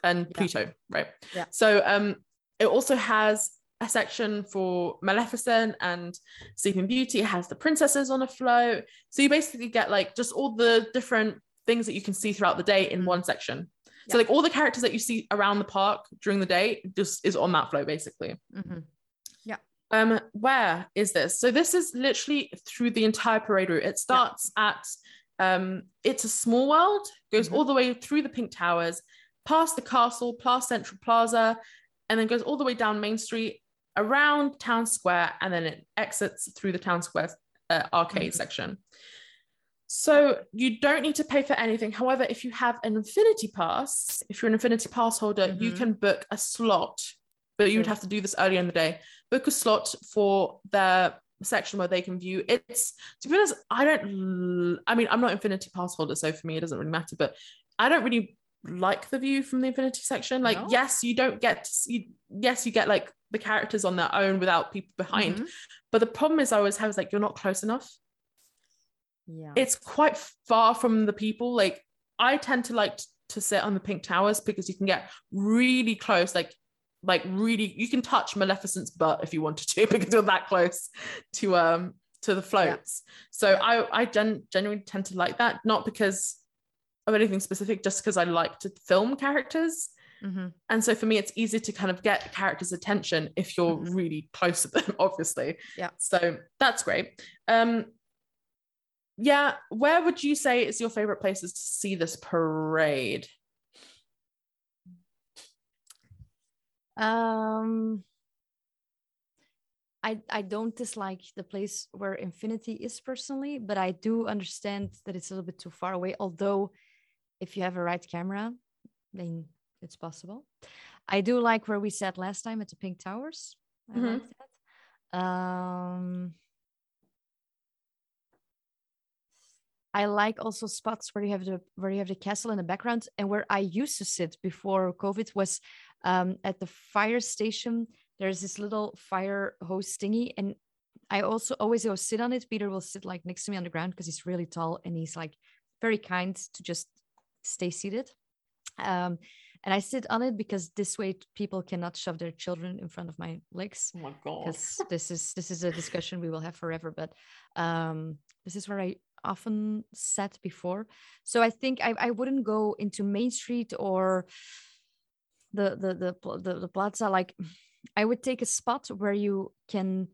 and yeah. Pluto, right? Yeah. So um, it also has a section for Maleficent and Sleeping Beauty. It has the princesses on a float. So you basically get like just all the different things that you can see throughout the day in one section. Yeah. So like all the characters that you see around the park during the day just is on that float basically. Mm-hmm. Yeah. Um, where is this? So this is literally through the entire parade route. It starts yeah. at um, It's a Small World, goes mm-hmm. all the way through the Pink Towers, past the castle, past Central Plaza, and then goes all the way down Main Street, around Town Square, and then it exits through the Town Square uh, arcade mm-hmm. section. So you don't need to pay for anything. However, if you have an Infinity Pass, if you're an Infinity Pass holder, mm-hmm. you can book a slot, but you would have to do this earlier in the day. Book a slot for their section where they can view. It's, to be honest, I don't, I mean, I'm not Infinity Pass holder, so for me, it doesn't really matter, but I don't really like the view from the Infinity section. Like, no. yes, you don't get, you, yes, you get like the characters on their own without people behind. Mm-hmm. But the problem is I always have is like, you're not close enough. Yeah, it's quite far from the people. Like, I tend to like t- to sit on the Pink Towers because you can get really close, like like really you can touch Maleficent's butt if you wanted to because you're that close to um to the floats. Yeah. So yeah. I I gen- genuinely tend to like that, not because of anything specific, just because I like to film characters. Mm-hmm. And so for me, it's easy to kind of get characters' attention if you're mm-hmm. really close to them, obviously. Yeah. So that's great. Um, yeah, where would you say is your favorite places to see this parade? Um, I I don't dislike the place where Infinity is personally, but I do understand that it's a little bit too far away. Although, if you have a right camera, then it's possible. I do like where we sat last time at the Pink Towers. I mm-hmm. like that. Um. I like also spots where you have the where you have the castle in the background, and where I used to sit before COVID was um, at the fire station. There's this little fire hose thingy, and I also always go sit on it. Peter will sit like next to me on the ground because he's really tall and he's like very kind to just stay seated. Um, and I sit on it because this way people cannot shove their children in front of my legs. Oh my God! Because this is this is a discussion we will have forever. But um, this is where I often sat before, so I think I, I wouldn't go into Main Street or the the, the the the plaza. Like, I would take a spot where you can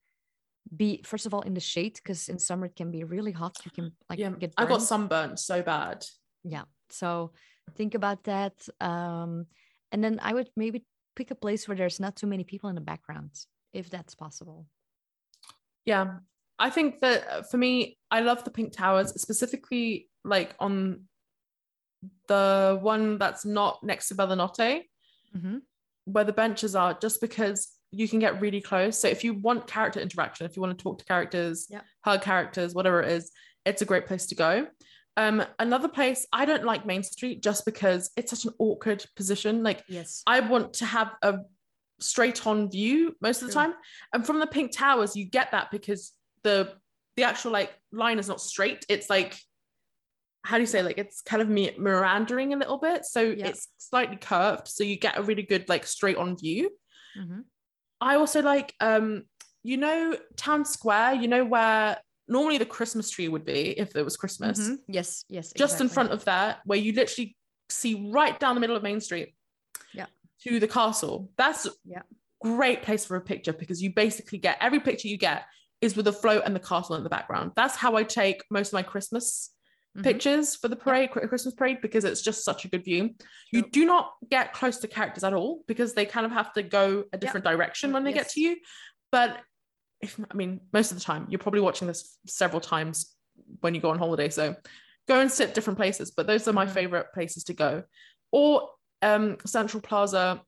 be first of all in the shade, because in summer it can be really hot. You can like yeah, get burned. I got sunburned so bad. Yeah, so think about that, um, and then I would maybe pick a place where there's not too many people in the background, if that's possible. Yeah. I think that for me, I love the Pink Towers, specifically like on the one that's not next to Bellinotte, mm-hmm. where the benches are, just because you can get really close. So if you want character interaction, if you want to talk to characters, yeah. hug characters, whatever it is, it's a great place to go. Um, another place, I don't like Main Street just because it's such an awkward position. Like, yes. I want to have a straight on view most of the True. time. And from the Pink Towers, you get that because the the actual like line is not straight. It's like, how do you say, like it's kind of me meandering a little bit, so yeah. it's slightly curved, so you get a really good like straight on view. Mm-hmm. I also like um you know Town Square, you know where normally the Christmas tree would be if it was Christmas. Mm-hmm. yes yes just exactly. In front of that, where you literally see right down the middle of Main Street yeah to the castle. That's yeah great place for a picture, because you basically get every picture you get is with the float and the castle in the background. That's how I take most of my Christmas mm-hmm. pictures for the parade, yeah. Christmas parade, because it's just such a good view. Sure. You do not get close to characters at all, because they kind of have to go a different yeah. direction when they yes. get to you. But if, I mean, most of the time, you're probably watching this several times when you go on holiday. So go and sit different places, but those are my mm-hmm. favorite places to go. Or um, Central Plaza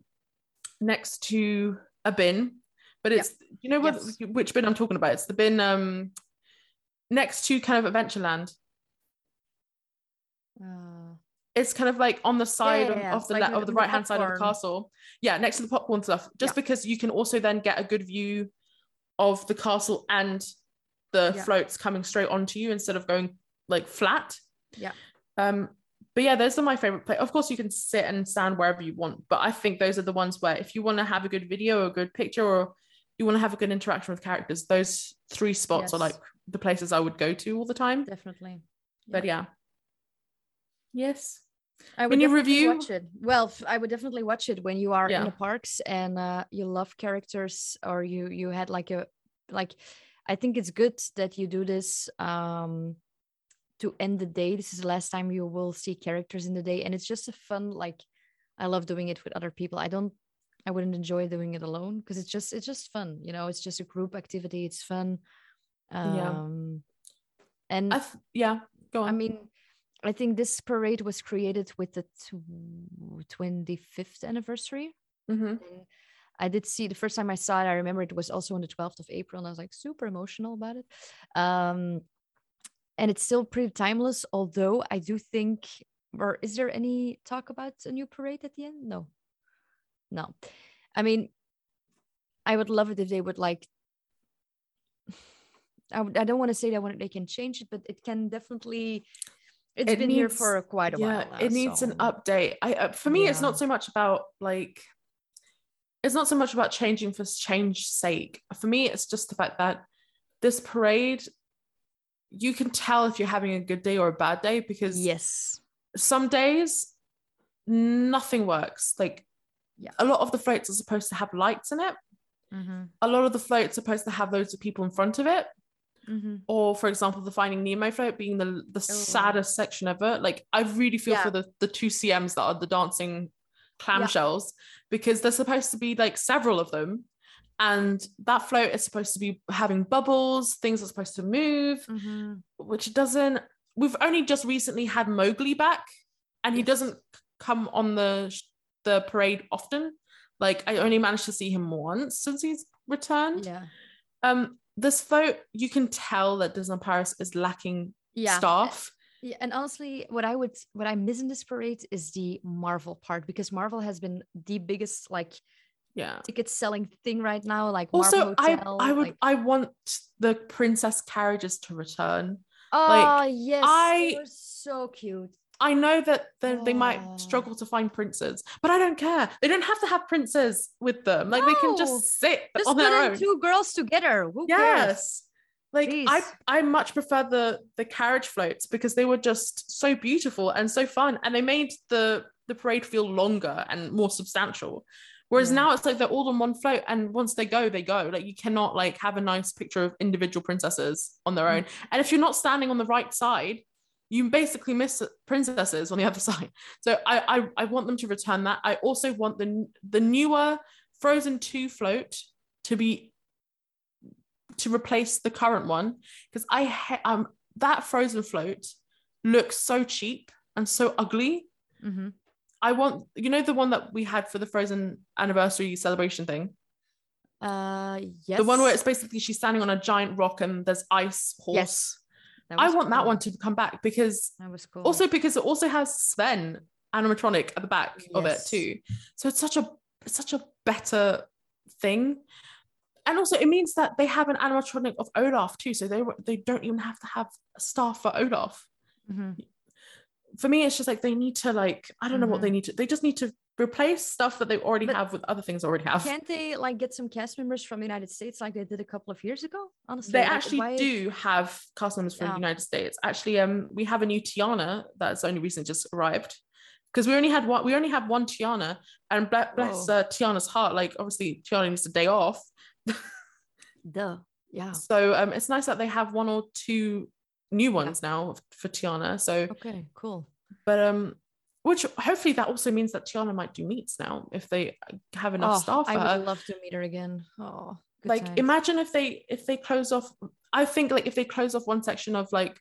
next to a bin. But it's, yeah. you know what, yes. which bin I'm talking about? It's the bin um, next to kind of Adventureland. Uh, it's kind of like on the side yeah, yeah, of, of the like le- of the right-hand side of the castle. Yeah, next to the popcorn stuff. Just yeah. because you can also then get a good view of the castle and the yeah. floats coming straight onto you instead of going like flat. Yeah. Um. But yeah, those are my favorite place. Of course, you can sit and stand wherever you want, but I think those are the ones where if you want to have a good video or a good picture, or you want to have a good interaction with characters, those three spots yes. are like the places I would go to all the time. Definitely. But yeah. yeah. Yes. I would when you review watch it. Well, I would definitely watch it when you are yeah. in the parks and uh, you love characters, or you you had like a like I think it's good that you do this um to end the day. This is the last time you will see characters in the day, and it's just a fun, like I love doing it with other people. I don't I wouldn't enjoy doing it alone because it's just it's just fun, you know. It's just a group activity. It's fun. Um, yeah. And I've, yeah, go on. I mean, I think this parade was created with the twenty-fifth anniversary. Mm-hmm. I did see the first time I saw it. I remember it was also on the twelfth of April, and I was like super emotional about it. Um, and it's still pretty timeless, although I do think. Or is there any talk about a new parade at the end? No. No. I mean, I would love it if they would like, I, w- I don't want to say that when they can change it, but it can definitely, it's it been needs, here for quite a yeah, while. Now, it needs so. an update. I, uh, for me, yeah. it's not so much about like, it's not so much about changing for change's sake. For me, it's just the fact that this parade, you can tell if you're having a good day or a bad day because yes. some days nothing works. Like yeah. a lot of the floats are supposed to have lights in it. Mm-hmm. A lot of the floats are supposed to have loads of people in front of it. Mm-hmm. Or for example, the Finding Nemo float being the, the oh. saddest section ever. Like I really feel yeah. for the, the two C Ms that are the dancing clamshells yeah. because there's supposed to be like several of them. And that float is supposed to be having bubbles. Things are supposed to move, mm-hmm. which it doesn't. We've only just recently had Mowgli back, and he yes. doesn't come on the the parade often. Like I only managed to see him once since he's returned. Yeah. Um. This float, you can tell that Disneyland Paris is lacking yeah. staff. Yeah. And honestly, what I would what I miss in this parade is the Marvel part, because Marvel has been the biggest like yeah ticket selling thing right now. Like also, Marvel Hotel, I I would like- I want the princess carriages to return. Oh like, yes, I, they were so cute. I know that they, oh. they might struggle to find princes, but I don't care. They don't have to have princes with them. Like no. they can just sit just on their own. Just put two girls together. Who yes. cares? Like Jeez. I, I much prefer the the carriage floats because they were just so beautiful and so fun, and they made the the parade feel longer and more substantial. Whereas yeah. now it's like they're all on one float, and once they go, they go. Like you cannot like have a nice picture of individual princesses on their own. Mm-hmm. And if you're not standing on the right side, you basically miss princesses on the other side. So I I, I want them to return that. I also want the the newer Frozen two float to be to replace the current one because I ha- um that Frozen float looks so cheap and so ugly. Mm-hmm. I want, you know, the one that we had for the Frozen anniversary celebration thing? Uh, yes. The one where it's basically she's standing on a giant rock and there's ice horse. Yes. I want cool. that one to come back because... That was cool. Also because it also has Sven animatronic at the back yes. of it too. So it's such a it's such a better thing. And also it means that they have an animatronic of Olaf too. So they they don't even have to have a staff for Olaf. Mm-hmm. For me, it's just like they need to like I don't know mm-hmm. what they need to. They just need to replace stuff that they already but have with other things they already have. Can't they like get some cast members from the United States like they did a couple of years ago? Honestly, they like, actually why... do have cast members from yeah. the United States. Actually, um, we have a new Tiana that's only recently just arrived because we only had one. We only have one Tiana, and bless, bless uh, Tiana's heart. Like obviously, Tiana needs a day off. Duh. Yeah. So um, it's nice that they have one or two. New ones yeah. now for Tiana. So okay, cool. But um, which hopefully that also means that Tiana might do meets now if they have enough oh, staff. I would her. love to meet her again. Oh, like time. Imagine if they if they close off. I think like if they close off one section of like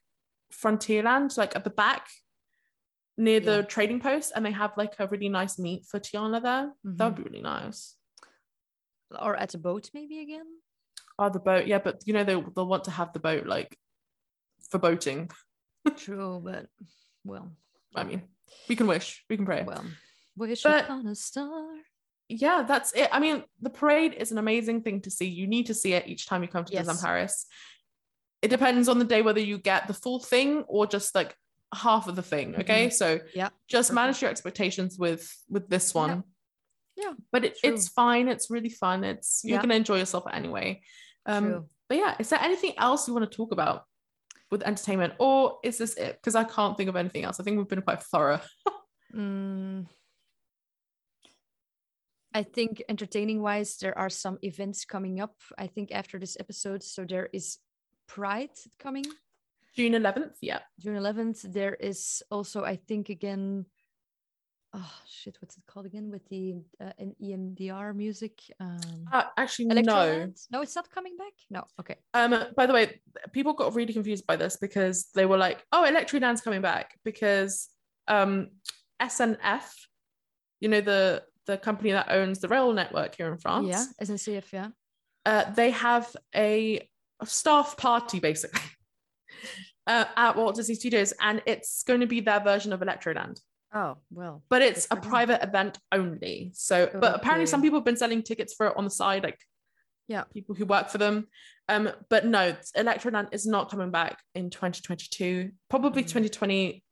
Frontierland, like at the back near yeah. the trading post, and they have like a really nice meet for Tiana there. Mm-hmm. That would be really nice. Or at a boat maybe again. Or the boat, yeah. But you know they they'll want to have the boat like. For boating. True, but well. I mean, we can wish. We can pray. Well, wish upon a star. Yeah, that's it. I mean, the parade is an amazing thing to see. You need to see it each time you come to yes. Disneyland Paris. It depends on the day whether you get the full thing or just like half of the thing. Okay. Mm-hmm. So yeah, just perfect. Manage your expectations with with this one. Yeah. yeah but it, it's fine. It's really fun. It's you're yeah. gonna enjoy yourself anyway. Um true. But yeah, is there anything else you want to talk about? With entertainment, or is this it? Because I can't think of anything else. I think we've been quite thorough. mm. I think entertaining wise, there are some events coming up, I think after this episode. So there is Pride coming. June eleventh, yeah. June eleventh. There is also, I think again, oh shit, what's it called again? With the uh, E M D R music. Um, uh, actually, Electroland? no, no, it's not coming back. No, okay. Um, by the way, people got really confused by this because they were like, "Oh, Electroland's coming back," because um, S N F, you know, the the company that owns the rail network here in France. Yeah, S N C F. Yeah. Uh, they have a, a staff party basically uh, at Walt Disney Studios, and it's going to be their version of Electroland. Oh, well. But it's a private event only. So, okay. But apparently some people have been selling tickets for it on the side, like yeah, people who work for them. Um, but no, Electroland is not coming back in twenty twenty-two, probably mm. twenty twenty.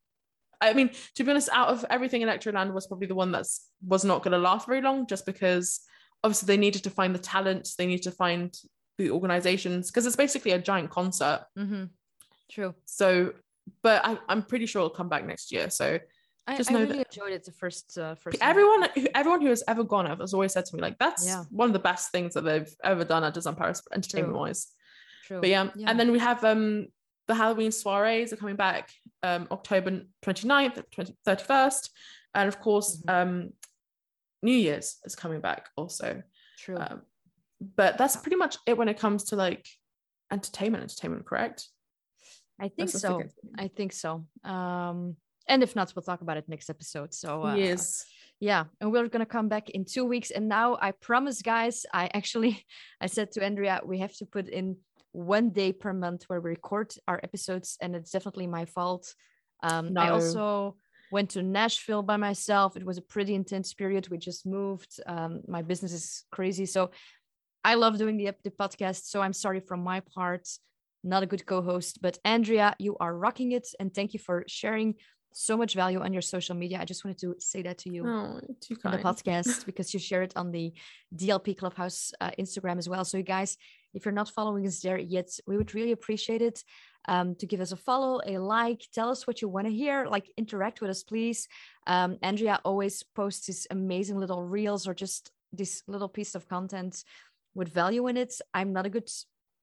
I mean, to be honest, out of everything, Electroland was probably the one that was not going to last very long, just because obviously they needed to find the talent. They needed to find the organizations, because it's basically a giant concert. Mm-hmm. True. So, but I, I'm pretty sure it'll come back next year. So, Just I, know I really that enjoyed it the first uh, first everyone time. Who, everyone who has ever gone I've has always said to me, like, that's yeah. one of the best things that they've ever done at Disneyland Paris, entertainment wise. True. But yeah. yeah and then we have um the Halloween soirees are coming back um October twenty-ninth, thirty-first, and of course mm-hmm. um New Year's is coming back also. True. Um, but that's pretty much it when it comes to like entertainment entertainment correct? I think that's so I think so um and if not, we'll talk about it next episode. So uh, yes, yeah, and we're gonna come back in two weeks. And now I promise, guys, I actually I said to Andrea, we have to put in one day per month where we record our episodes, and it's definitely my fault. Um, no. I also went to Nashville by myself. It was a pretty intense period. We just moved. Um, my business is crazy, so I love doing the the podcast. So I'm sorry from my part, not a good co-host, but Andrea, you are rocking it, and thank you for sharing so much value on your social media. I just wanted to say that to you oh, too kind. On the podcast, because you share it on the D L P Clubhouse uh, Instagram as well. So you guys, if you're not following us there yet, we would really appreciate it um, to give us a follow, a like, tell us what you want to hear, like interact with us, please. Um, Andrea always posts these amazing little reels or just this little piece of content with value in it. I'm not a good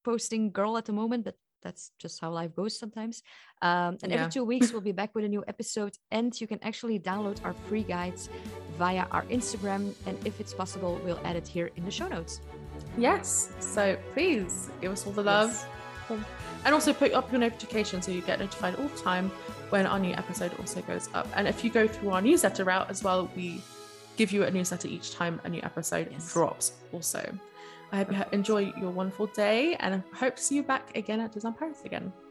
posting girl at the moment, but that's just how life goes sometimes. Um, and yeah. every two weeks, we'll be back with a new episode. And you can actually download our free guides via our Instagram. And if it's possible, we'll add it here in the show notes. Yes. So please give us all the love. Yes. And also put up your notification so you get notified all the time when our new episode also goes up. And if you go through our newsletter route as well, we give you a newsletter each time a new episode yes. drops also. I hope you enjoy your wonderful day, and I hope to see you back again at Disneyland Paris again.